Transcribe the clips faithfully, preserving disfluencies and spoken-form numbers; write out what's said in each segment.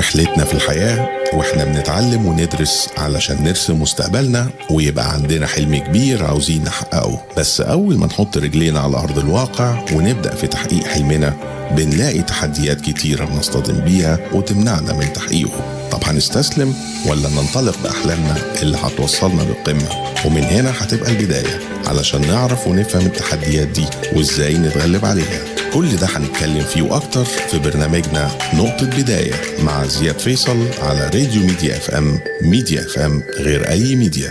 رحلتنا في الحياة واحنا بنتعلم وندرس علشان نرسم مستقبلنا ويبقى عندنا حلم كبير عاوزين نحققه. بس أول ما نحط رجلينا على أرض الواقع ونبدأ في تحقيق حلمنا بنلاقي تحديات كتيرة بنصطدم بيها وتمنعنا من تحقيقه. طب هنستسلم ولا ننطلق بأحلامنا اللي هتوصلنا للقمة؟ ومن هنا هتبقى البداية علشان نعرف ونفهم التحديات دي وإزاي نتغلب عليها. كل ده هنتكلم فيه وأكتر في برنامجنا نقطة بداية مع زياد فيصل على راديو ميديا اف ام. ميديا اف ام غير أي ميديا.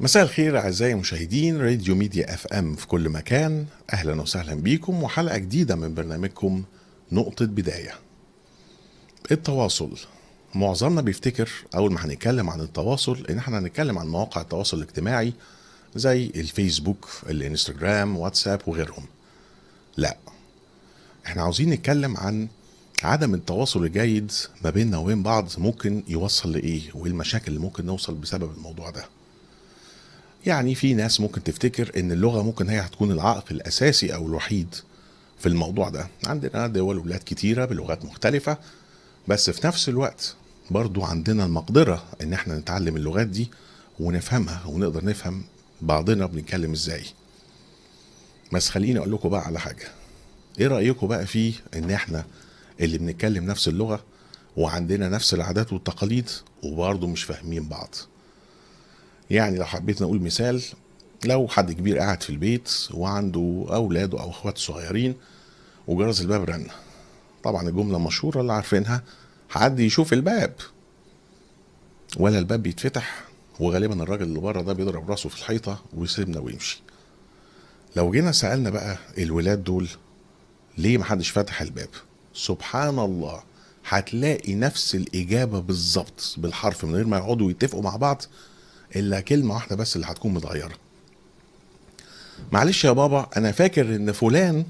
مساء الخير أعزائي مشاهدين راديو ميديا اف ام في كل مكان، أهلا وسهلا بيكم وحلقة جديدة من برنامجكم نقطة بداية. التواصل، معظمنا بيفتكر أول ما هنتكلم عن التواصل إن احنا هنتكلم عن مواقع التواصل الاجتماعي زي الفيسبوك، الانستجرام، واتساب وغيرهم. لا، احنا عاوزين نتكلم عن عدم التواصل الجيد ما بيننا وبين بعض ممكن يوصل لإيه، وإيه المشاكل اللي ممكن نوصل بسبب الموضوع ده. يعني في ناس ممكن تفتكر ان اللغة ممكن هي هتكون العائق الاساسي او الوحيد في الموضوع ده. عندنا دول وبلاد كتيرة بلغات مختلفة، بس في نفس الوقت برضو عندنا المقدرة ان احنا نتعلم اللغات دي ونفهمها ونقدر نفهم بعضنا بنتكلم ازاي. بس خليني اقول لكم بقى على حاجة، ايه رأيكم بقى في ان احنا اللي بنتكلم نفس اللغة وعندنا نفس العادات والتقاليد وبرضو مش فاهمين بعض؟ يعني لو حبيت نقول مثال، لو حد كبير قاعد في البيت وعنده اولاده او اخواته صغيرين وجرس الباب رن، طبعا الجمله المشهوره اللي عارفينها، حد يشوف الباب، ولا الباب بيتفتح وغالبا الراجل اللي بره ده بيضرب راسه في الحيطه ويسيبنا ويمشي. لو جينا سالنا بقى الولاد دول ليه محدش فتح الباب، سبحان الله هتلاقي نفس الاجابه بالظبط بالحرف من غير ما يقعدوا يتفقوا مع بعض، الا كلمه واحده بس اللي هتكون متغيره. معلش يا بابا انا فاكر ان فلان،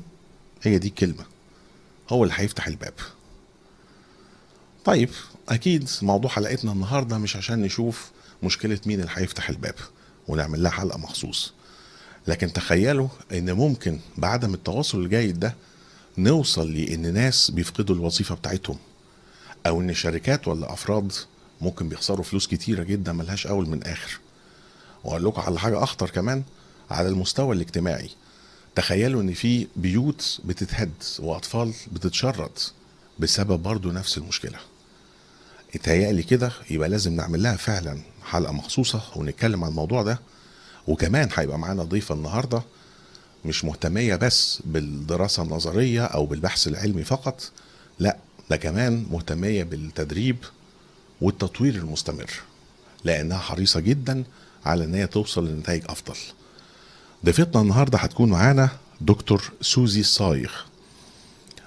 هي دي الكلمه، هو اللي هيفتح الباب. طيب اكيد موضوع حلقتنا النهارده مش عشان نشوف مشكله مين اللي هيفتح الباب ونعمل لها حلقه مخصوص، لكن تخيلوا ان ممكن بعدم التواصل الجيد ده نوصل لان ناس بيفقدوا الوظيفه بتاعتهم، او ان شركات ولا افراد ممكن بيخسروا فلوس كتيرة جدا ملهاش اول من اخر. واقول لكم على حاجة اخطر كمان على المستوى الاجتماعي، تخيلوا ان في بيوت بتتهد واطفال بتتشرد بسبب برضو نفس المشكلة. اتهيألي كده يبقى لازم نعمل لها فعلا حلقة مخصوصة ونتكلم عن الموضوع ده. وكمان هيبقى معانا ضيفة النهاردة مش مهتمية بس بالدراسة النظرية او بالبحث العلمي فقط، لا ده كمان مهتمية بالتدريب والتطوير المستمر، لانها حريصه جدا على ان هي توصل لنتائج افضل. ضيفتنا النهارده هتكون معانا دكتور سوزي الصايغ،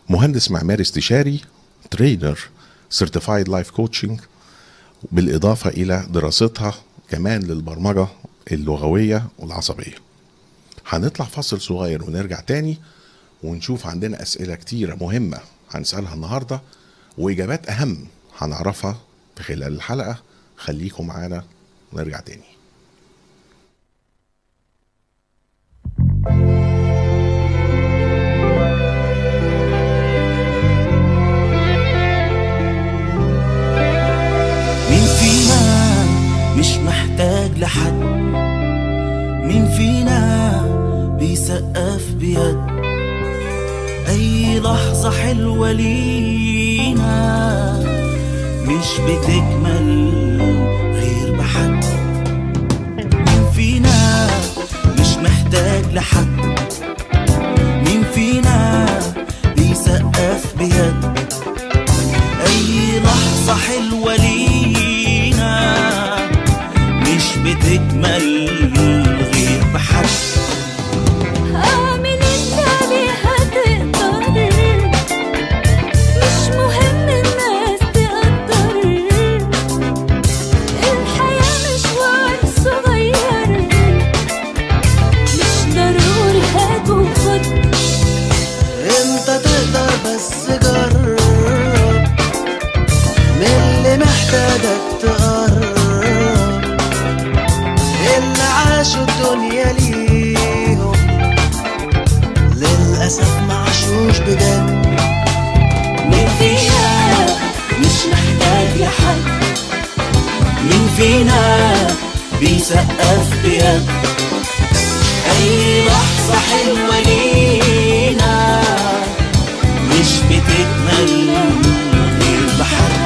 مهندس معماري استشاري، ترينر سيرتيفايد لايف كوتشنج، بالاضافه الى دراستها كمان للبرمجه اللغويه والعصبيه. هنطلع فاصل صغير ونرجع تاني ونشوف عندنا اسئله كتيره مهمه هنسالها النهارده واجابات اهم هنعرفها خلال الحلقة. خليكم معانا ونرجع تاني. مين فينا مش محتاج لحد؟ مين فينا بيسقف بيد؟ أي لحظة حلوة لينا مش بتكمل غير بحد. مين فينا مش محتاج لحد؟ مين فينا بيسقف بيد؟ أي لحظة حلوة لينا مش بتكمل غير بحد. It's not a بداية. مين فينا مش محتاج لحد، مين فينا بيسقف بيد، أي لحظة حلوة لينا مش بتتمل غير بحد.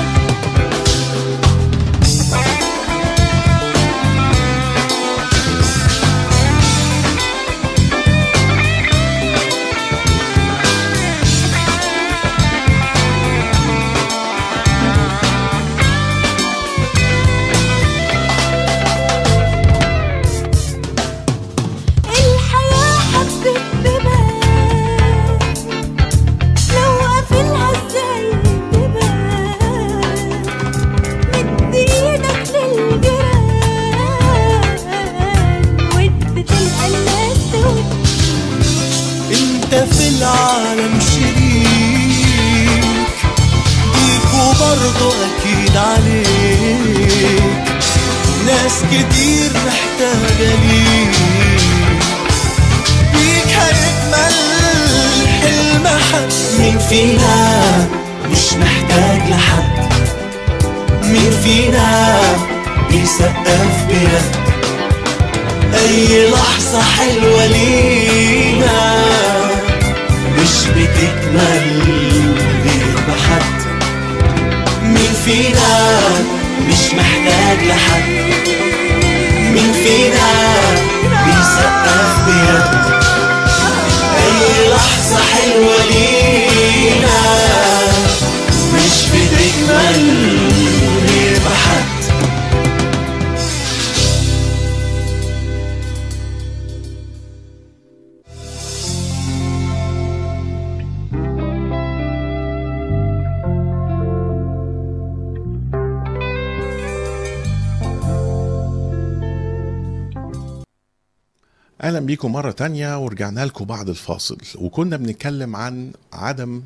اهلا بيكم مره تانية ورجعنا لكم بعد الفاصل، وكنا بنتكلم عن عدم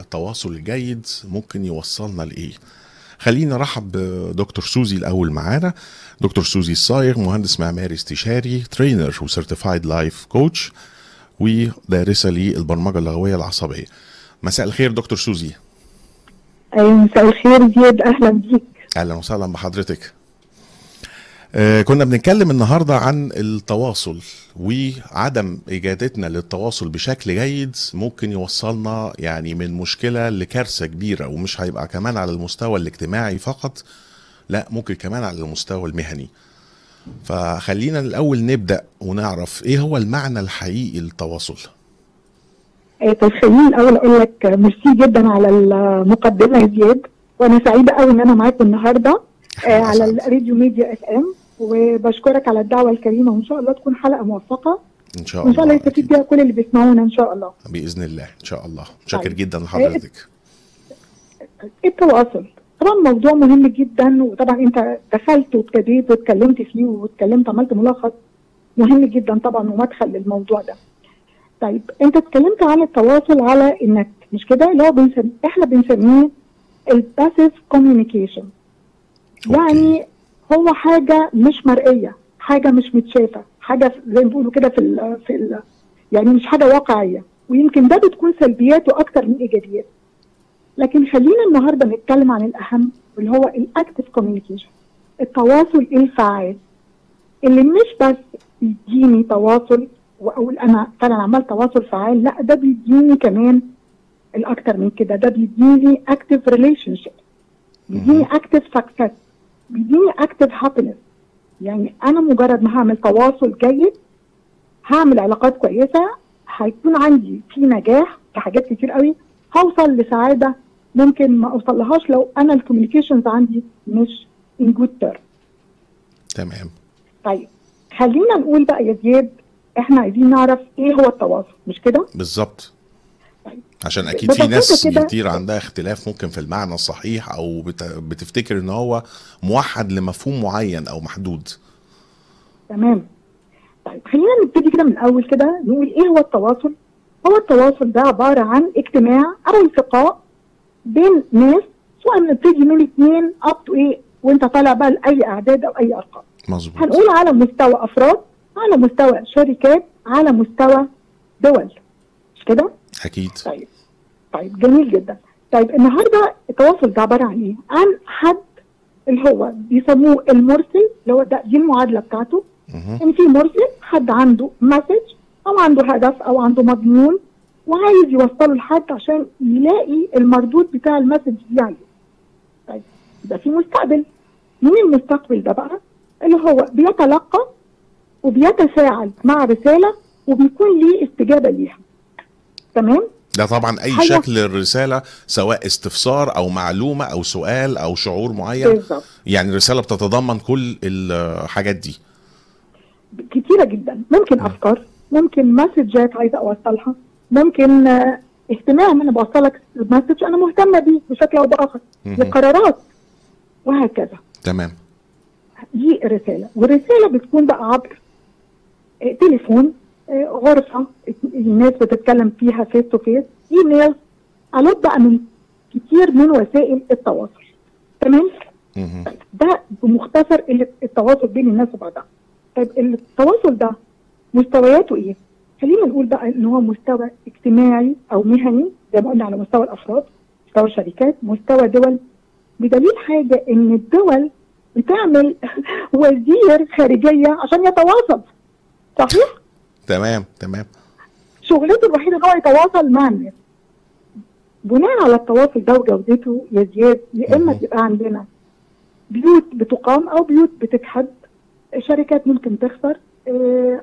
التواصل الجيد ممكن يوصلنا لايه. خلينا نرحب بدكتور سوزي الاول معانا. دكتور سوزي الصايغ مهندس معماري استشاري، ترينر وسيرتيفايد لايف كوتش، ودارسه للبرمجه اللغويه العصبيه. مساء الخير دكتور سوزي. ايوه مساء الخير زياد، اهلا بيك. اهلا وسهلا بحضرتك. آه كنا بنتكلم النهارده عن التواصل، وعدم اجادتنا للتواصل بشكل جيد ممكن يوصلنا يعني من مشكله لكارثه كبيره، ومش هيبقى كمان على المستوى الاجتماعي فقط، لا ممكن كمان على المستوى المهني. فخلينا الاول نبدا ونعرف ايه هو المعنى الحقيقي للتواصل. ايه طب خليني الاول اقول لك ميرسي جدا على المقدمه يا زياد، وانا سعيده قوي ان انا معاكم النهارده آه على الراديو ميديا اف ام، وبشكرك على الدعوه الكريمه، وان شاء الله تكون حلقه موفقه ان شاء الله، وان شاء الله يستفيد بيها كل اللي بيسمعونا ان شاء الله باذن الله. ان شاء الله متشكر طيب. جدا لحضرتك. التواصل طبعا موضوع مهم جدا، وطبعا انت دخلت وابتديت واتكلمت فيه واتكلمت عملت ملخص مهم جدا طبعا ومدخل للموضوع ده. طيب انت اتكلمت عن التواصل على النت مش كده، اللي هو بنسميه احنا بنسميه الباسيف كوميونيكيشن، يعني هو حاجه مش مرئيه، حاجه مش متشافه، حاجه زي ما بيقولوا كده في ال في ال يعني مش حاجه واقعيه، ويمكن ده بتكون سلبياته اكتر من ايجابياته. لكن خلينا النهارده نتكلم عن الاهم واللي هو الاكتيف كوميونيكيشن، التواصل الفعال اللي مش بس بيديني تواصل واقول انا فعلا عمال تواصل فعال، لا ده بيديني كمان الاكتر من كده، ده بيديني اكتيف ريليشن شيب، بيديني اكتيف سكسس، بيديني اكتف هابينس. يعني انا مجرد ما هعمل تواصل جيد هعمل علاقات كويسه، هيكون عندي في نجاح في حاجات كتير قوي، هوصل لسعاده ممكن ما اوصلهاش لو انا الكوميونيكيشنز عندي مش ان جود تيرم. تمام. طيب خلينا نقول بقى يا زياد احنا عايزين نعرف ايه هو التواصل مش كده؟ بالظبط. طيب. عشان اكيد في ناس كتير عندها اختلاف ممكن في المعنى الصحيح، او بتفتكر ان هو موحد لمفهوم معين او محدود. تمام. طيب خلينا نبتدي كده من الاول كده نقول ايه هو التواصل. هو التواصل ده عباره عن اجتماع او التقاء بين ناس، سواء بنبتدي نقول اثنين اب تو ايه وانت طالع بقى لاي اعداد او اي ارقام. مظبوط. هنقول على مستوى افراد، على مستوى شركات، على مستوى دول مش كده؟ أكيد. طيب طيب جميل جدا. طيب النهارده التواصل ده عباره عن ايه؟ عن حد اللي هو بيسموه المرسل، اللي هو ده دي المعادله بتاعته، ان في مرسل حد عنده مسج او عنده هدف او عنده مضمون وعايز يوصله لحد عشان يلاقي المردود بتاع المسج دي عليه. طيب يبقى في مستقبل. من المستقبل ده بقى اللي هو بيتلقى وبيتفاعل مع رساله وبيكون ليه استجابه ليها. تمام؟ ده طبعا اي حاجة. شكل الرساله سواء استفسار او معلومه او سؤال او شعور معين. بالظبط. يعني الرساله بتتضمن كل الحاجات دي. كتيره جدا، ممكن م. افكار، ممكن مسجات عايزه اوصلها، ممكن اهتمام، انا بوصلك مسج انا مهتمه بيه بشكل او باخر، وقرارات وهكذا. تمام. دي رساله، والرساله بتكون بقى عبر تليفون، غرفه الناس بتتكلم فيها فيس تو فيس، ايميل، الوت بقى من كتير من وسائل التواصل. تمام؟ ده بمختصر التواصل بين الناس وبعضها. طيب التواصل ده مستوياته ايه؟ خلينا نقول بقى ان هو مستوى اجتماعي او مهني زي ما قلنا، على مستوى الافراد، مستوى الشركات، مستوى دول، بدليل حاجه ان الدول بتعمل وزير خارجيه عشان يتواصل. صحيح؟ تمام تمام. شغلته الوحيده ان هو يتواصل مع الناس. بناء على التواصل ده وجودته يا زياد، يا اما تبقى عندنا بيوت بتقام او بيوت بتتحد، شركات ممكن تخسر،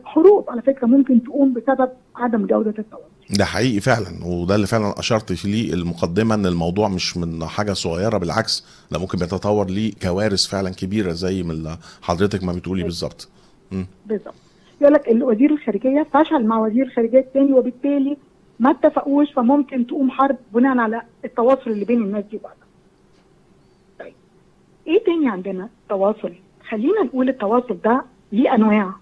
حروب على فكره ممكن تقوم بسبب عدم جوده التواصل. ده حقيقي فعلا، وده اللي فعلا اشرت ليه المقدمه، ان الموضوع مش من حاجه صغيره، بالعكس ده ممكن بيتطور لكوارث فعلا كبيره زي ما حضرتك ما بتقولي بالظبط. بالظبط. يقول لك الوزير الخارجيه فشل مع وزير الخارجيه الثاني وبالتالي ما اتفقوش، فممكن تقوم حرب بناء على التواصل اللي بين الناس دي وبعضها. طيب ايه تاني عندنا؟ تواصل، خلينا نقول التواصل ده ليه انواع.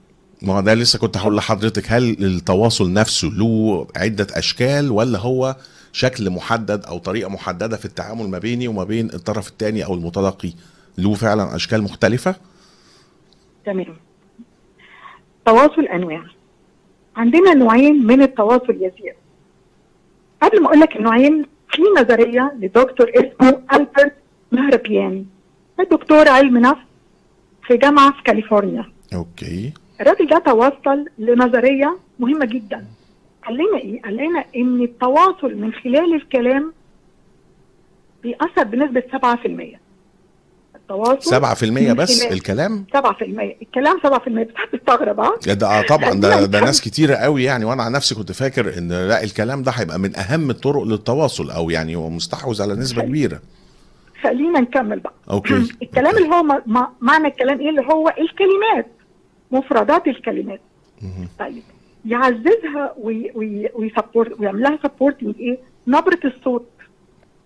ما ده لسه كنت هقول لحضرتك، هل التواصل نفسه له عده اشكال ولا هو شكل محدد او طريقه محدده في التعامل ما بيني وما بين الطرف الثاني او المتلقي؟ له فعلا اشكال مختلفه؟ تمام. تواصل انواع، عندنا نوعين من التواصل يا زياد. قبل ما اقول لك النوعين، في نظريه لدكتور اسمه ألبرت مهربياني، دكتور علم نفس في جامعه في كاليفورنيا. اوكي. الراجل ده توصل لنظريه مهمه جدا، قال لنا ايه؟ قال لنا ان التواصل من خلال الكلام بيأثر بنسبه سبعة في المية. التواصل سبعة في المية بس الكلام؟ سبعة في المية الكلام، سبعة في المية بتستغرب. اه ده طبعا ده ده ناس كتيره قوي يعني، وانا عن نفسي كنت فاكر ان لا الكلام ده هيبقى من اهم الطرق للتواصل، او يعني هو مستحوذ على نسبه كبيره. خلينا نكمل بقى. اوكي. الكلام أوكي. اللي هو ما ما معنى الكلام ايه؟ اللي هو الكلمات، مفردات الكلمات. طيب يعززها وي وي ويسبورت ويعمل لها سبورتنج ايه؟ نبره الصوت،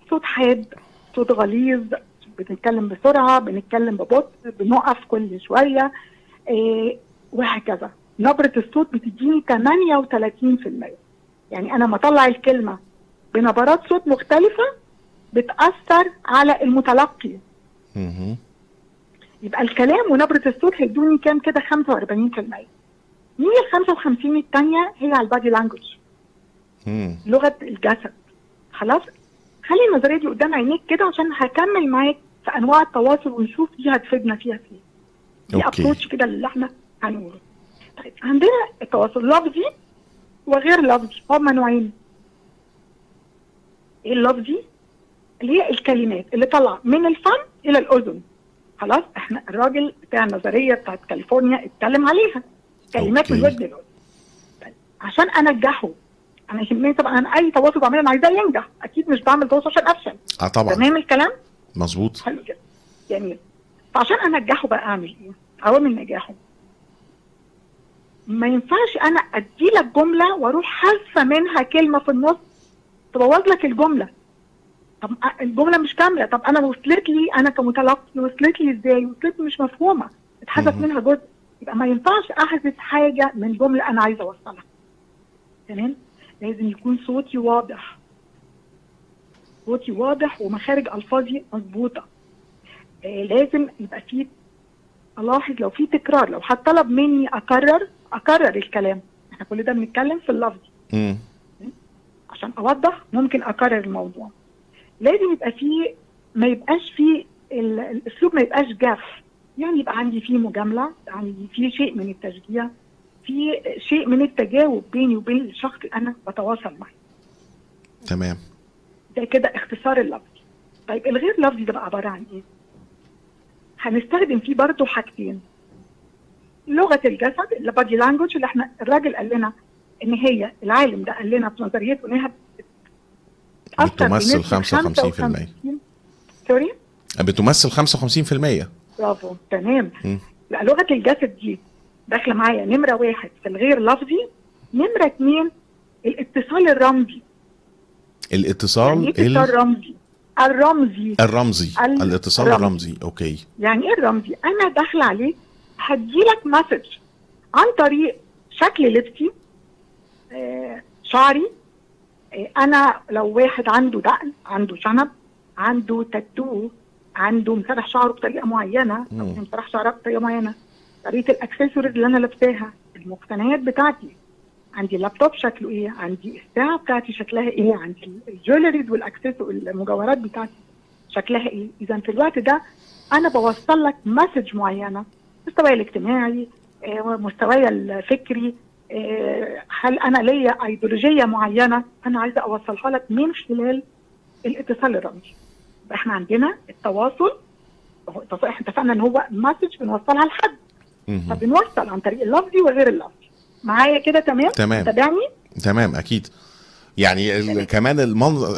صوت حاد، صوت غليظ، بنتكلم بسرعه، بنتكلم ببطء، بنوقف كل شويه، إيه وهكذا. نبره الصوت بتديني ثمانية وثلاثين في المية. يعني انا لما اطلع الكلمه بنبرات صوت مختلفه بتاثر على المتلقي. اها. يبقى الكلام ونبره الصوت هيدوني كام كده؟ خمسة وأربعين في المية. مين ال خمسة وخمسين الثانيه؟ هي على البادي لانجوج. لغه الجسد. خلاص؟ خلي النظريه دي قدام عينيك كده عشان هكمل معاك في انواع التواصل ونشوف دي هتفيدنا فيها فين. دي ابروتش كده اللي احنا هنقوله. طيب عندنا التواصل اللفظي وغير لفظي، هما نوعين. ايه اللفظي؟ اللي هي الكلمات اللي طالعه من الفم الى الاذن. خلاص؟ احنا الراجل بتاع النظريه بتاعت كاليفورنيا اتكلم عليها. كلمات من الودن للاذن. طيب عشان انجحه، انا يهمني طبعا انا اي تواصل بعمله انا عايزاه ينجح، اكيد مش بعمل تواصل عشان افشل. اه طبعا. تمام الكلام؟ مظبوط. حلو جدا. جميل. فعشان انجحه بقى اعمل ايه؟ عوامل نجاحه. ما ينفعش انا ادي لك جمله واروح حذفه منها كلمه في النص تبوظ لك الجمله. طب الجمله مش كامله، طب انا وصلت لي انا كمتلقي وصلت لي ازاي؟ وصلت مش مفهومه، اتحذف منها جزء، يبقى ما ينفعش احذف حاجه من جمله انا عايزه اوصلها. تمام؟ لازم يكون صوتي واضح، صوتي واضح ومخارج الفاظي مظبوطه. آه لازم يبقى فيه، الاحظ لو في تكرار، لو هتطلب مني اكرر اكرر الكلام، احنا كل ده بنتكلم في اللفظ. عشان اوضح ممكن اكرر الموضوع. لازم يبقى فيه، ما يبقاش فيه الاسلوب ما يبقاش جاف، يعني يبقى عندي فيه مجامله، عندي فيه شيء من التشجيع، في شيء من التجاوب بيني وبين الشخص اللي انا بتواصل معاه. تمام. ده كده اختصار اللفظي. طيب الغير لفظي ده بقى عباره عن ايه؟ هنستخدم فيه برضه حاجتين. لغه الجسد اللي بادي لانجوج، اللي احنا الراجل قال لنا ان هي العالم ده قال لنا في نظريته ان هي بتمثل خمسة وخمسين بالمية. سوري؟ بتمثل خمسة وخمسين بالمية. برافو، تمام. م. لا، لغه الجسد دي داخله معايا نمره واحد في الغير لفظي، نمره اثنين الاتصال الرمزي. الاتصال يعني ال... الرمزي الرمزي الرمزي ال... الاتصال الرمزي. الرمزي، اوكي. يعني ايه الرمزي؟ انا داخله عليه هديلك مسج عن طريق شكل لبسي، آه، شعري، آه، انا لو واحد عنده دقن، عنده شنب، عنده تاتو، عنده مسرح شعره بطريقه معينه، او مسرح شعرها بطريقه معينه، طريقه الاكسسوارز اللي انا لابساها، المقتنيات بتاعتي، عندي اللابتوب شكله ايه، عندي الساعه بتاعتي شكلها ايه، عندي الجولريز والاكسسوارز المجوهرات بتاعتي شكلها ايه. اذا في الوقت ده انا بوصل لك مسج معينه، مستواي الاجتماعي، مستواي الفكري، هل انا ليا ايديولوجيه معينه انا عايزه اوصلها لك من خلال الاتصال الرمزي. احنا عندنا التواصل، احنا اتفقنا ان هو مسج بنوصلها لحد، فبنوصل عن طريق اللفظي وغير اللفظي. معايا كده؟ تمام؟ تمام. تابعني؟ تمام، اكيد. يعني تمام. كمان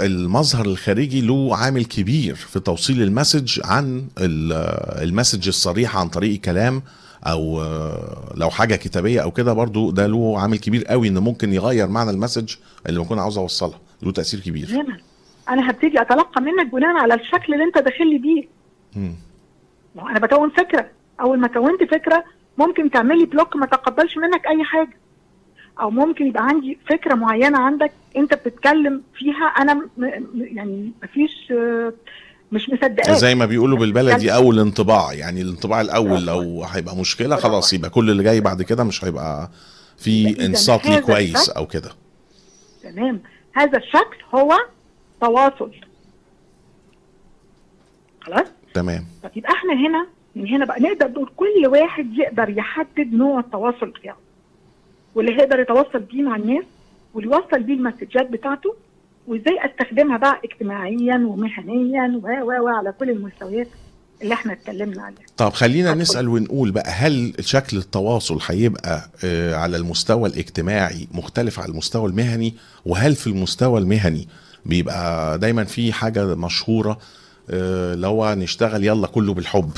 المظهر الخارجي له عامل كبير في توصيل المسج عن المسج الصريحه عن طريق كلام، او لو حاجه كتابيه او كده، برضو ده له عامل كبير قوي ان ممكن يغير معنى المسج اللي بكون عاوز اوصلها، له تاثير كبير. تمام. انا هبتدي اتلقى منك بناء على الشكل اللي انت داخل لي بيه. امم انا بكون فكره، اول ما كونت فكره ممكن تعمل لي بلوك، ما تقبلش منك اي حاجه، او ممكن يبقى عندي فكره معينه عندك انت بتتكلم فيها انا يعني مفيش، مش مصدقاك، زي ما بيقولوا بالبلدي اول انطباع، يعني الانطباع الاول لو هيبقى مشكله خلاص يبقى كل اللي جاي بعد كده مش هيبقى في انصات لي كويس او كده. تمام. هذا الشكل هو تواصل. خلاص؟ تمام. طب يبقى احنا هنا من هنا بقى نقدر نقول كل واحد يقدر يحدد نوع التواصل بتاعه، واللي هيقدر يتواصل بيه مع الناس، واللي يوصل بيه المسجات بتاعته، وازاي استخدمها بقى اجتماعيا ومهنيا و و و على كل المستويات اللي احنا اتكلمنا عليها. طب خلينا نسأل ونقول بقى، هل شكل التواصل هيبقى اه على المستوى الاجتماعي مختلف عن المستوى المهني؟ وهل في المستوى المهني بيبقى دايما في حاجه مشهوره اه لو نشتغل يلا كله بالحب،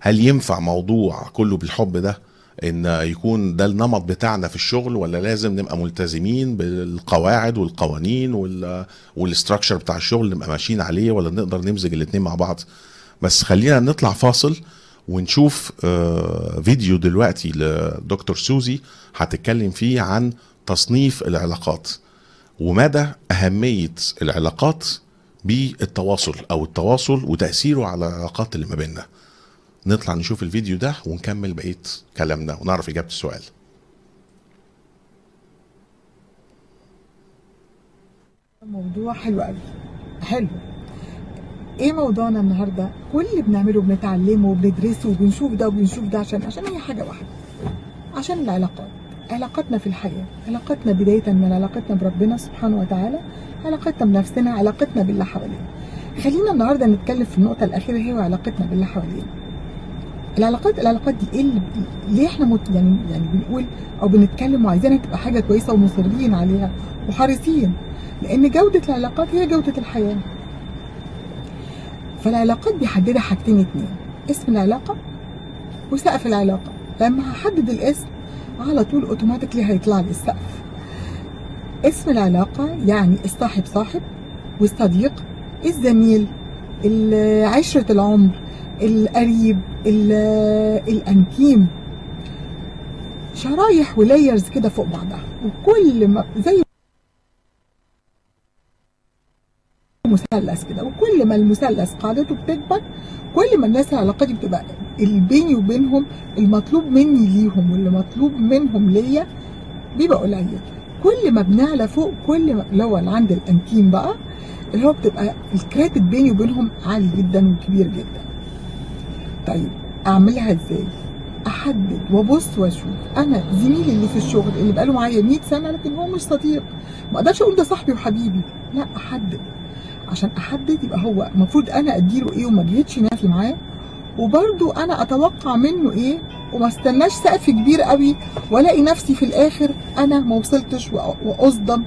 هل ينفع موضوع كله بالحب ده ان يكون ده النمط بتاعنا في الشغل، ولا لازم نبقى ملتزمين بالقواعد والقوانين والاستراكشر بتاع الشغل نبقى ماشيين عليه، ولا نقدر نمزج الاثنين مع بعض؟ بس خلينا نطلع فاصل ونشوف اه فيديو دلوقتي لدكتور سوزي هتتكلم فيه عن تصنيف العلاقات ومدى أهمية العلاقات بالتواصل، أو التواصل وتأثيره على العلاقات اللي ما بيننا. نطلع نشوف الفيديو ده ونكمل بقية كلامنا ونعرف إجابة السؤال. موضوع حلو قوي. حلو. إيه موضوعنا النهاردة؟ كل اللي بنعمله وبنتعلمه وبندرسه وبنشوف ده وبنشوف ده عشان عشان هي حاجة واحدة. عشان العلاقات. علاقتنا في الحياة، علاقتنا بداية من علاقتنا بربنا سبحانه وتعالى، علاقتنا بنفسنا، علاقتنا باللي حوالينا. خلينا النهارده نتكلم في النقطة الأخيرة، هي علاقتنا باللي حوالينا. العلاقات العلاقات دي ايه اللي ليه احنا يعني يعني بنقول أو بنتكلم وعايزينها تبقى حاجة كويسة ومصرين عليها وحريصين؟ لأن جودة العلاقات هي جودة الحياة. فالعلاقات بيحددها حاجتين اتنين، اسم العلاقة وسقف العلاقة. لما هحدد الاسم على طول اوتوماتيكلي هيطلع لي السقف. اسم العلاقه يعني الصاحب صاحب، والصديق، الزميل، عشره العمر، القريب، الانتيم، شرايح ولايرز كده فوق بعضها، وكل ما زي مثلث كده، وكل ما المثلث قاعدته بتكبر كل ما الناس علاقتي بتبقى اللي بيني وبينهم، المطلوب مني ليهم واللي مطلوب منهم ليا بيبقى قليل، كل ما بنعلى فوق كل ما الاول عند الانتيم بقى اللي هو بتبقى الكراتب بيني وبينهم عالي جدا وكبير جدا. طيب اعملها ازاي؟ احدد وابص واشوف انا زميلي اللي في الشغل اللي بقاله معايا مية سنة لكن هو مش صديق، ما اقدرش اقول ده صاحبي وحبيبي، لا احدد. عشان احدد يبقى هو المفروض انا اديله ايه وما اجهدش نفسي معاه، وبرده انا اتوقع منه ايه وما استناش سقف كبير قوي والاقي نفسي في الاخر انا ما وصلتش واصدم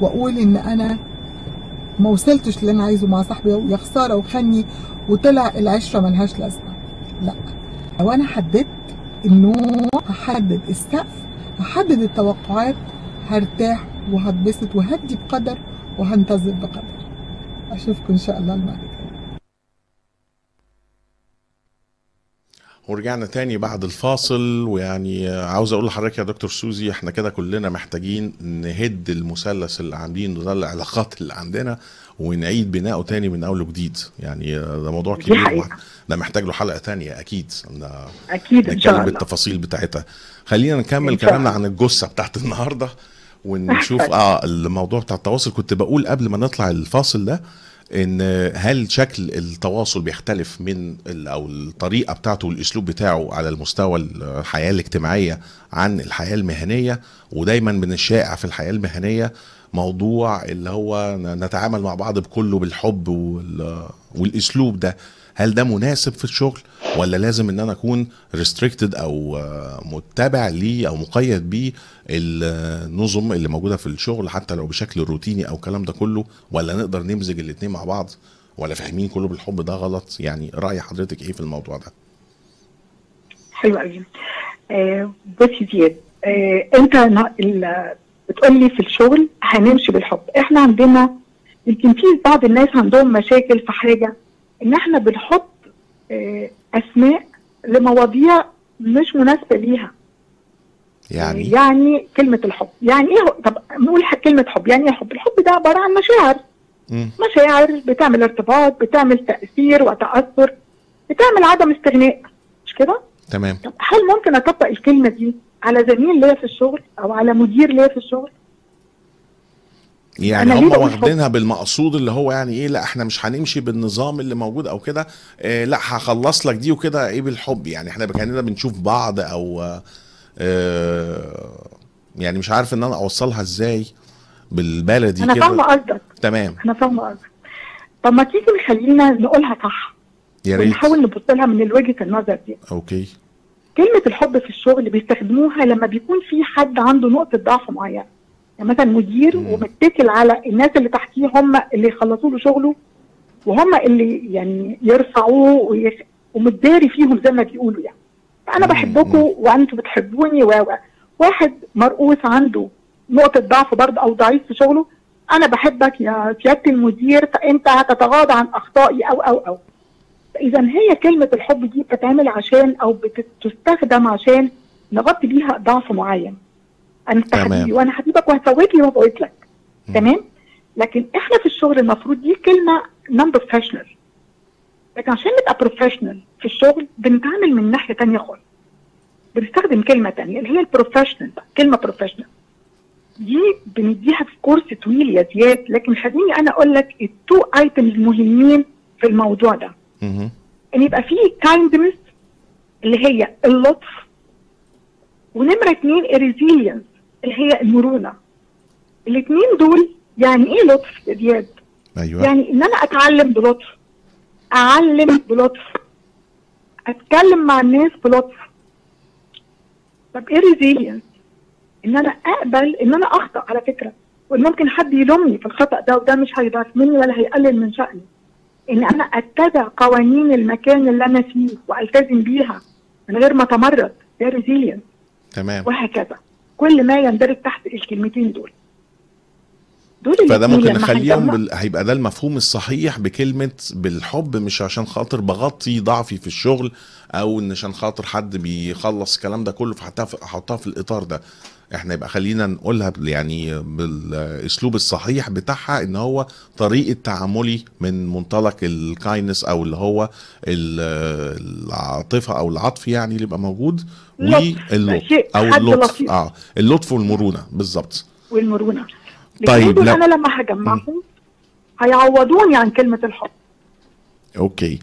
واقول ان انا ما وصلتش اللي انا عايزه مع صاحبي ويا خساره وخني وطلع العشره ملهاش لازمه. لا، لو انا حددت النوع، هحدد السقف، هحدد التوقعات، هرتاح وهتبسط وهدي بقدر وهنتظر بقدر. اشوفكم ان شاء الله المره الجايه. ورجعنا تاني بعد الفاصل، ويعني عاوز اقول لحضرتك يا دكتور سوزي احنا كده كلنا محتاجين نهد المثلث اللي عاملينه ده، العلاقات اللي عندنا، ونعيد بناءه تاني من اول وجديد. يعني ده موضوع كبير ده محتاج له حلقه تانيه اكيد، انا اكيد ان شاء الله نتكلم بالتفاصيل بتاعتها. خلينا نكمل كلامنا عن الجثه بتاعت النهارده ونشوف اه الموضوع بتاع التواصل. كنت بقول قبل ما نطلع الفاصل ده ان هل شكل التواصل بيختلف من او الطريقه بتاعته والاسلوب بتاعه على المستوى الحياه الاجتماعيه عن الحياه المهنيه، ودايما من الشائع في الحياه المهنيه موضوع اللي هو نتعامل مع بعض بكله بالحب والاسلوب ده، هل ده مناسب في الشغل ولا لازم ان انا اكون ريستريكتد او متبع ليه او مقيد بيه النظم اللي موجوده في الشغل حتى لو بشكل روتيني او الكلام ده كله، ولا نقدر نمزج الاثنين مع بعض، ولا فاهمين كله بالحب ده غلط؟ يعني راي حضرتك ايه في الموضوع ده؟ حلو قوي. آه بص يا زياد، آه انت بتقول لي في الشغل هنمشي بالحب، احنا عندنا يمكن في بعض الناس عندهم مشاكل في حاجه ان احنا بنحط اسماء لمواضيع مش مناسبه ليها. يعني يعني كلمه الحب يعني ايه؟ طب نقول كلمه حب يعني ايه؟ حب الحب ده عباره عن مشاعر، م. مشاعر بتعمل ارتباط، بتعمل تاثير وتاثر، بتعمل عدم استغناء، مش كده؟ تمام. طب هل ممكن اطبق الكلمه دي على زميل ليا في الشغل او على مدير ليا في الشغل؟ يعني هم واخدينها بالمقصود اللي هو يعني ايه، لا احنا مش هنمشي بالنظام اللي موجود او كده، اه لا هخلص لك دي وكده، ايه بالحب يعني احنا كاننا بنشوف بعض او اه يعني مش عارف ان انا اوصلها ازاي بالبلدي كده. انا فاهمه قصدك، تمام، انا فاهمه قصدك. طب ما تيجي نخلينا نقولها صح، يا ريت نحاول نبص لها من وجهه النظر دي. اوكي. كلمه الحب في الشغل بيستخدموها لما بيكون في حد عنده نقطه ضعف معينه، يعني مثلا مدير ومتكل على الناس اللي تحتيه هم اللي يخلصوا له شغله وهم اللي يعني يرفعوه ويخ... ومتداري فيهم زي ما بيقولوا، يعني فانا بحبكم وانتم بتحبوني. و واحد مرؤوس عنده نقطه ضعف برضه او ضعيف في شغله، انا بحبك يا سياده المدير فانت هتتغاضى عن اخطائي او او او. اذا هي كلمه الحب دي بتتعمل عشان او بتستخدم عشان نغطي بيها ضعف معين. انت حبيبي وانا حبيبك وهسويك لي وبقيت لك، تمام؟ لكن احنا في الشغل المفروض دي كلمه نون بروفيشنال، لكن عشان نبقى بروفيشنال في الشغل بنتعامل من ناحيه ثانيه خالص، بنستخدم كلمه ثانيه اللي هي البروفيشنال. كلمه بروفيشنال دي بنديها في كورس طويل يا زياد، لكن خليني انا اقول لك التو ايتمز المهمين في الموضوع ده. مم. ان يبقى فيه كايندنس اللي هي اللطف، ونمره اثنين الريزيلينس اللي هي المرونه. الاثنين دول يعني ايه لطف يا زياد؟ ايوه، يعني ان انا اتعلم بلطف، اعلم بلطف، اتكلم مع الناس بلطف. طب ايه ريزيلينس؟ ان انا اقبل ان انا اخطا على فكره، وان ممكن حد يلومني في الخطا ده وده مش هيضعف مني ولا هيقلل من شأني. ان انا اتبع قوانين المكان اللي انا فيه والتزم بيها من غير ما اتمرد، ده ريزيلينس. تمام. وهكذا كل ما يندرج تحت الكلمتين دول. دول فده ممكن نخليهم بال... هيبقى ده المفهوم الصحيح بكلمه بالحب، مش عشان خاطر بغطي ضعفي في الشغل او ان عشان خاطر حد بيخلص الكلام ده كله فاحطها في الاطار ده. احنا يبقى خلينا نقولها يعني بالاسلوب الصحيح بتاعها، ان هو طريقه تعاملي من منطلق الكاينس او اللي هو العاطفه او العطف يعني اللي يبقى موجود، واللطف او اللطف. اه اللطف والمرونه بالظبط. والمرونه. طيب لا. انا لما هجمعهم هيعوضوني عن كلمه الحب. اوكي.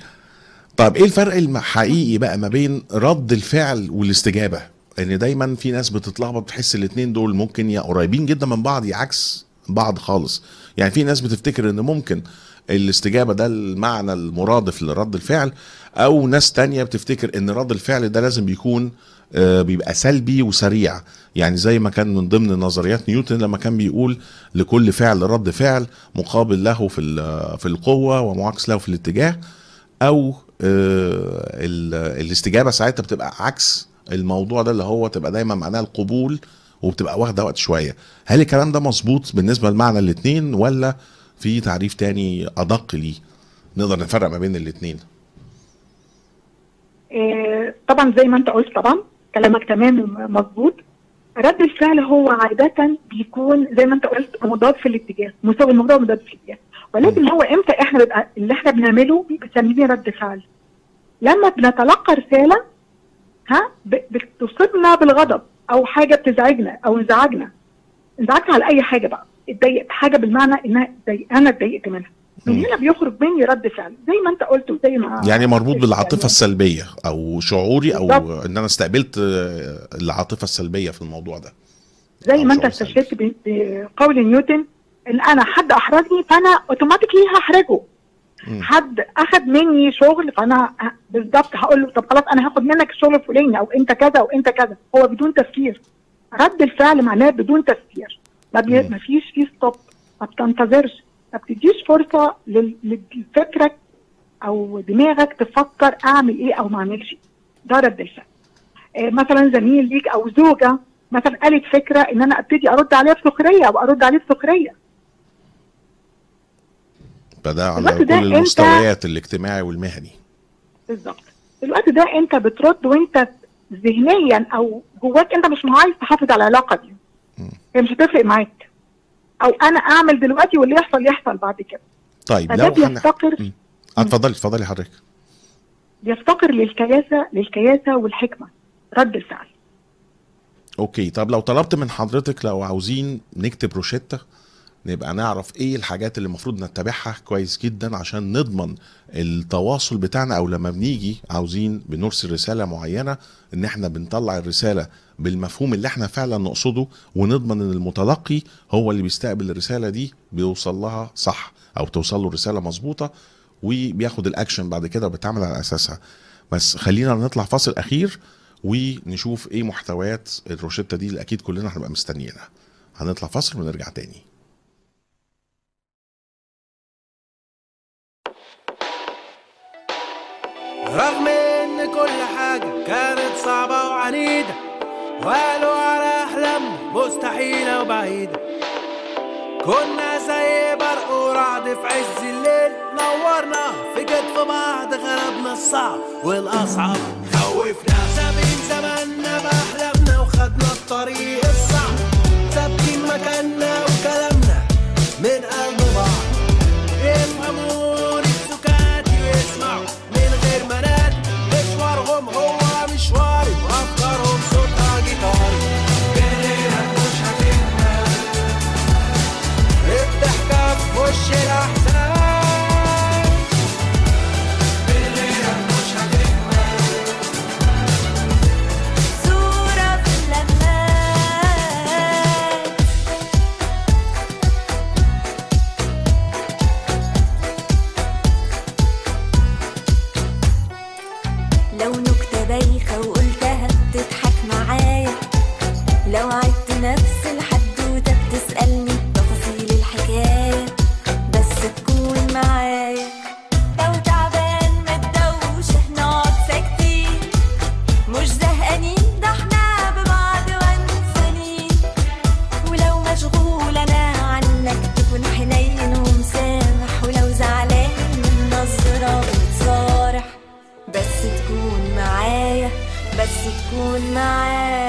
طب ايه الفرق الحقيقي بقى ما بين رد الفعل والاستجابه؟ لان يعني دايما في ناس بتتلخبط، بتحس الاثنين دول ممكن يا قريبين جدا من بعض يا عكس بعض خالص. يعني في ناس بتفتكر ان ممكن الاستجابه ده المعنى المرادف لرد الفعل، او ناس تانية بتفتكر ان رد الفعل ده لازم بيكون بيبقى سلبي وسريع، يعني زي ما كان من ضمن نظريات نيوتن لما كان بيقول لكل فعل رد فعل، مقابل له في في القوه ومعاكس له في الاتجاه. او الاستجابه ساعتها بتبقى عكس الموضوع ده، اللي هو تبقى دايما معناها القبول وبتبقى واخده وقت شويه. هل الكلام ده مظبوط بالنسبه لمعنى الاثنين، ولا في تعريف تاني ادق ليه نقدر نفرق ما بين الاثنين؟ إيه طبعا زي ما انت قلت، طبعا كلامك تمام مظبوط. رد الفعل هو عاده بيكون زي ما انت قلت مضاد في الاتجاه، مساوي مضاد مضاد في الاتجاه، ولكن هو امتى احنا بقى اللي احنا بنعمله بنسميه رد فعل؟ لما بنتلقى رساله ها بتصيبنا بالغضب، او حاجه بتزعجنا، او انزعجنا انزعجت على اي حاجه بقى، اتضايقت حاجه بالمعنى انها انا اتضايقت منها، من هنا بيخرج مني رد فعل زي ما انت قلت وزي ما يعني مربوط بالعاطفه السلبيه او شعوري، او بالضبط. ان انا استقبلت العاطفه السلبيه في الموضوع ده زي ما انت استشهدت بقول نيوتن ان انا حد احرجني فانا اوتوماتيكلي هحرجه. مم. حد اخذ مني شغل فانا بالظبط هقول له طب خلاص انا هاخد منك الشغل الفلاني، او انت كذا وانت كذا، هو بدون تفكير. رد الفعل معناه بدون تفكير، ما مم. مفيش فيه ستوب، ما بتنتظرش، ما بتديش فرصه لفكرك او دماغك تفكر اعمل ايه او ما اعملش. ده رد الفعل. آه مثلا زميل ليك او زوجه مثلا قالت فكره ان انا ابتدي ارد عليها بسخريه او ارد عليه بسخريه. فده على كل المستويات الاجتماعي والمهني. بالظبط. الوقت ده انت بترد وانت ذهنيا او جواك انت مش عايز تحافظ على العلاقه دي. هي مش هتفرق معاك. او انا اعمل دلوقتي واللي يحصل يحصل بعد كده. طيب لو بيفتقر اتفضلي اتفضلي حضرتك. بيفتقر للكياسه للكياسه والحكمه رد الفعل. اوكي. طب لو طلبت من حضرتك لو عاوزين نكتب روشتة نبقى نعرف ايه الحاجات اللي المفروض نتبعها كويس جدا عشان نضمن التواصل بتاعنا، او لما بنيجي عاوزين بنرسل رساله معينه ان احنا بنطلع الرساله بالمفهوم اللي احنا فعلا نقصده، ونضمن ان المتلقي هو اللي بيستقبل الرساله دي بيوصل لها صح، او توصل له الرساله مظبوطه وبياخد الاكشن بعد كده وبيتعامل على اساسها. بس خلينا نطلع فاصل اخير ونشوف ايه محتويات الروشته دي اللي اكيد كلنا هنبقى مستنيينها. هنطلع فاصل ونرجع تاني. رغم ان كل حاجة كانت صعبة وعنيدة، وقالوا على احلام مستحيلة وبعيدة، كنا زي برق ورعد في عز الليل، نورنا في كتف بعض، غلبنا الصعب والاصعب، خوفنا زمين زماننا باحلامنا، وخدنا الطريق الصعب، ثابتين مكاننا وكلامنا من قلب بعض، افهموني السكات يسمعوا مشوارهم هو مشواري، وأفكارهم صوتها جيتاري، جرينا مش هتنهى، الضحكة في وش الأحزان، جرينا مش هتنهى، صورة في اللمات، لو نكتة بايخة وقلتها بتضحك معايا، لو عدت نفس الحدوتة بتسألني تفاصيل الحكاية، بس تكون معايا، لو تعبان ما تدوش نقعد ساكتين، مش زهقانين ده احنا ببعض وانسانين، ولو مشغول انا عنك تكون حنين ومسامح، ولو زعلان من نظرة بتصارح، بس تكون معايا، بس تكون معايا.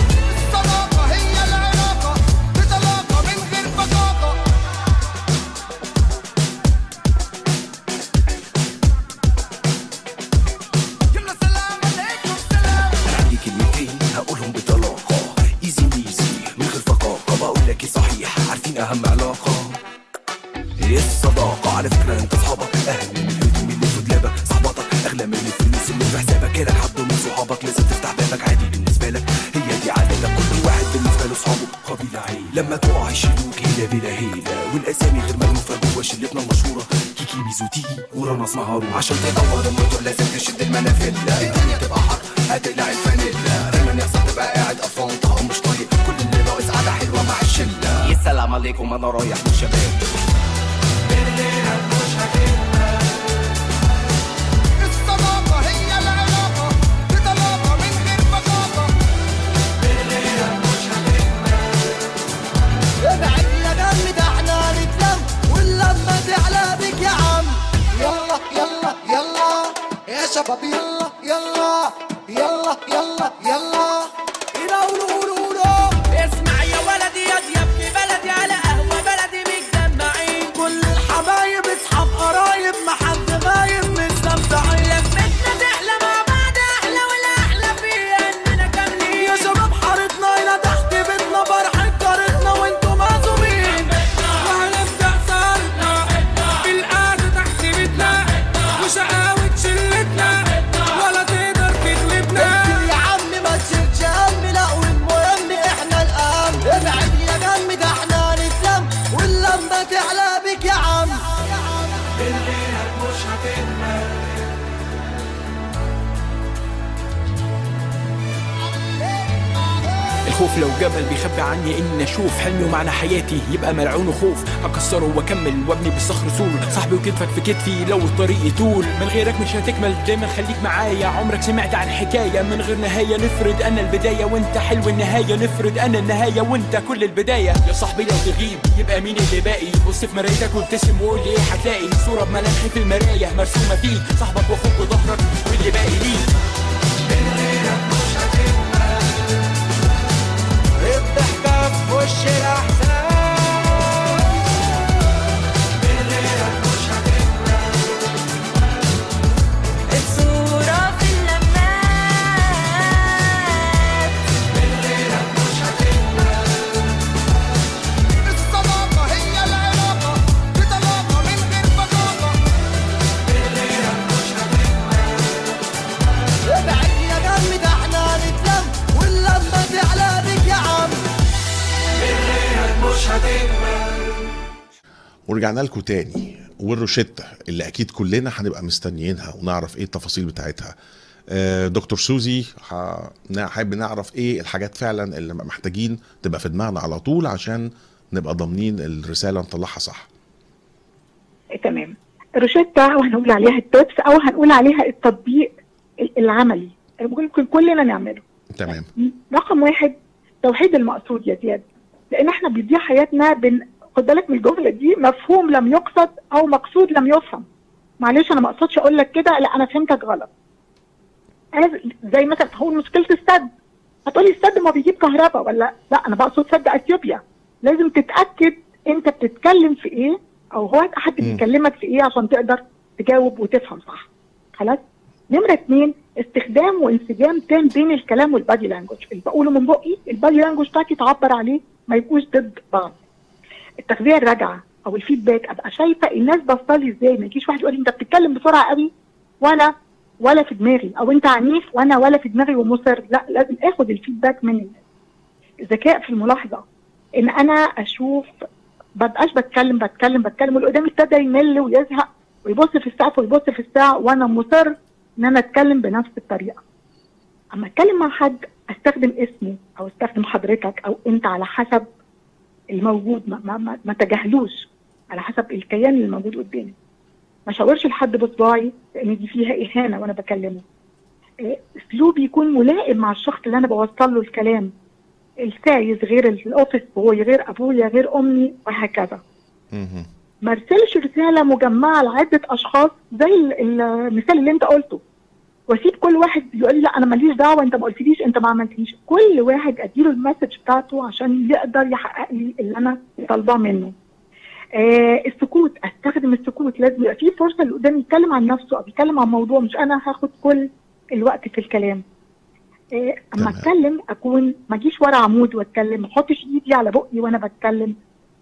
الصداقة هي العلاقة بتلا اهم علاقه هي الصداقه. على فكره انت اصحابك اهم من الهدوم اللي في دولابك، صحباتك اغلى من الفلوس اللي في حسابك. هنا حد من صحابك لازم تفتح بابك، عادي بالنسبه لك هي دي عادتك. كل واحد بالنسبه له صحابه قبيله عيله، لما تقع يشيلوك هيله بلا هيله، والاسامي غير مألوفه جوه شلتنا المشهوره كيكي بيزوتيكي ورانا اسمها روح. عشان تدور الموتور لازم تشد المنافله، الدنيا تبقى حر هتقلع الفانيلا، دايما يا صاحبي تبقى قاعد قرفان طاقه مش طايق كل اللي ناقص قعده حلوه مع الشله. يا سلام عليكم انا رايح للشباب بالليلة مش هتبقى. الصداقة هي العلاقة بطلاقة من غير بطاقة، بالليلة مش هتبقى. ابعد يا جنب ده احنا هنتلم واللمة تعلى بيك يا عم. يلا يلا يلا يا شباب يلا يلا يلا يلا يلا يلا يلا. خوف لو جبل بيخبي عني اني اشوف حلمي ومعنى حياتي يبقى ملعون وخوف، هكسره واكمل وابني بالصخر سور، صاحبي وكتفك في كتفي لو الطريق يطول، من غيرك مش هتكمل دايما خليك معايا. عمرك سمعت عن حكايه من غير نهايه؟ نفرض انا البدايه وانت حلو النهايه، نفرض انا النهايه وانت كل البدايه. يا صاحبي لو تغيب يبقى مين اللي باقي؟ بص في مرايتك وابتسم وقول لي ايه هتلاقي، صوره بملامحي في المرايه مرسومه فيك، صاحبك واخوك وظهرك واللي باقي ليك. الضحكة في وش الأحزان، بالليلك مش هتبقى. الصورة في اللمات، بالليلك مش هتبقى. الصداقة هي العلاقة بطلاقة من غير بطاقة، بالليلك مش هتبقى. ابعد يا جنب ده احنا هنتلم واللمة تعلى بيك يا عم. ورجعنا لكم تاني، والروشتة اللي اكيد كلنا هنبقى مستنيينها ونعرف ايه التفاصيل بتاعتها. دكتور سوزي حابب نعرف ايه الحاجات فعلا اللي محتاجين تبقى في دماغنا على طول عشان نبقى ضامنين الرسالة نطلعها صح. تمام. روشتة وهنقول عليها التبس او هنقول عليها التطبيق العملي ممكن كلنا نعمله. تمام. رقم واحد توحيد المقصود يا زياد، لان احنا بيضيع حياتنا بن خد بالك من الجمله دي مفهوم لم يقصد او مقصود لم يفهم. معلش انا ما اقصدش اقول لك كده، لا انا فهمتك غلط. انا زي مثلا هقول مشكله السد، هتقولي السد ما بيجيب كهرباء ولا لا، انا بقصد سد اثيوبيا. لازم تتاكد انت بتتكلم في ايه او هو حد بيكلمك في ايه عشان تقدر تجاوب وتفهم صح. خلاص. نمره اثنين استخدام وانسجام تام بين الكلام والبادي لانجوج، اللي بقوله من بقي البادي لانجوج بتاعتي تعبر عليه ما يبقوش ضد بعض. التغذيه الراجعه او الفيدباك، ابقى شايفه الناس بصالي ازاي، ما يجيش واحد يقول لي انت بتتكلم بسرعه قوي وانا ولا في دماغي، او انت عنيف وانا ولا في دماغي ومصر، لا لازم اخد الفيدباك من الناس. الذكاء في الملاحظه، ان انا اشوف ما بقاش بتكلم بتكلم بتكلم واللي قدامي ابتدى يمل ويزهق ويبص في السقف ويبص في الساعه وانا مصر ان انا اتكلم بنفس الطريقه. اما اتكلم مع حد استخدم اسمه او استخدم حضرتك او انت على حسب الموجود، ما, ما, ما تجاهلوش، على حسب الكيان اللي موجود قدامي. ما اشاورش لحد بصباعي لان دي فيها اهانه وانا بكلمه. اسلوبي يكون ملائم مع الشخص اللي انا بوصل له الكلام. السايس غير الاوفيس بوي غير ابويا غير امي وهكذا. ما ارسلش رساله مجمعه لعده اشخاص زي المثال اللي انت قلته واسيب كل واحد يقول لي لا انا ماليش دعوه انت ما قلتليش انت ما عملتليش. كل واحد اديله المسج بتاعته عشان يقدر يحقق لي اللي انا طالباه منه. آه السكوت، استخدم السكوت، لازم يبقى في فرصه اللي قدامي يتكلم عن نفسه او يتكلم عن موضوع، مش انا هاخد كل الوقت في الكلام. آه اما اتكلم اكون ما اجيش ورا عمود واتكلم، ما احطش ايدي على بقي وانا بتكلم،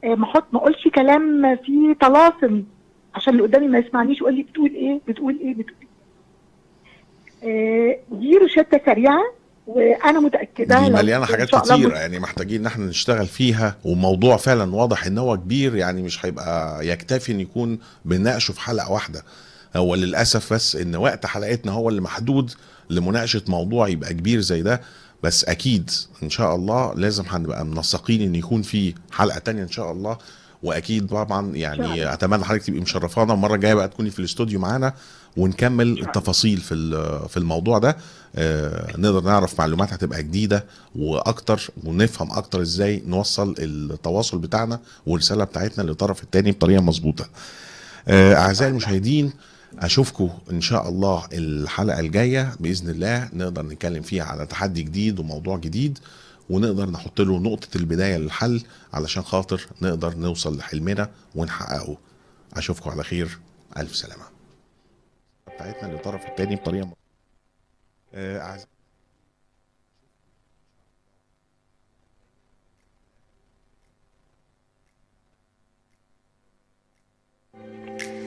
ما احط ما اقولش كلام فيه طلاسم عشان اللي قدامي ما يسمعنيش ويقول لي بتقول ايه بتقول ايه بتقول ايه. دي روشته سريعه وانا متاكده دي مليانه حاجات كتيره يعني محتاجين ان احنا نشتغل فيها، والموضوع فعلا واضح ان هو كبير، يعني مش هيبقى يكتفي ان يكون بنناقشه في حلقه واحده. هو للاسف بس ان وقت حلقتنا هو اللي محدود لمناقشه موضوع يبقى كبير زي ده، بس اكيد ان شاء الله لازم هنبقى منسقين ان يكون في حلقه تانية ان شاء الله. واكيد طبعا يعني اتمنى حضرتك تبقي مشرفانا، المره الجايه بقى تكوني في الاستوديو معانا ونكمل التفاصيل في في الموضوع ده. آه نقدر نعرف معلومات هتبقى جديده واكتر ونفهم اكتر ازاي نوصل التواصل بتاعنا والرساله بتاعتنا للطرف الثاني بطريقه مظبوطه. آه اعزائي المشاهدين اشوفكم ان شاء الله الحلقه الجايه باذن الله، نقدر نتكلم فيها على تحدي جديد وموضوع جديد ونقدر نحط له نقطه البدايه للحل علشان خاطر نقدر نوصل لحلمنا ونحققه. اشوفكم على خير، الف سلامه بتاعتنا للطرف الثاني بطريقه آه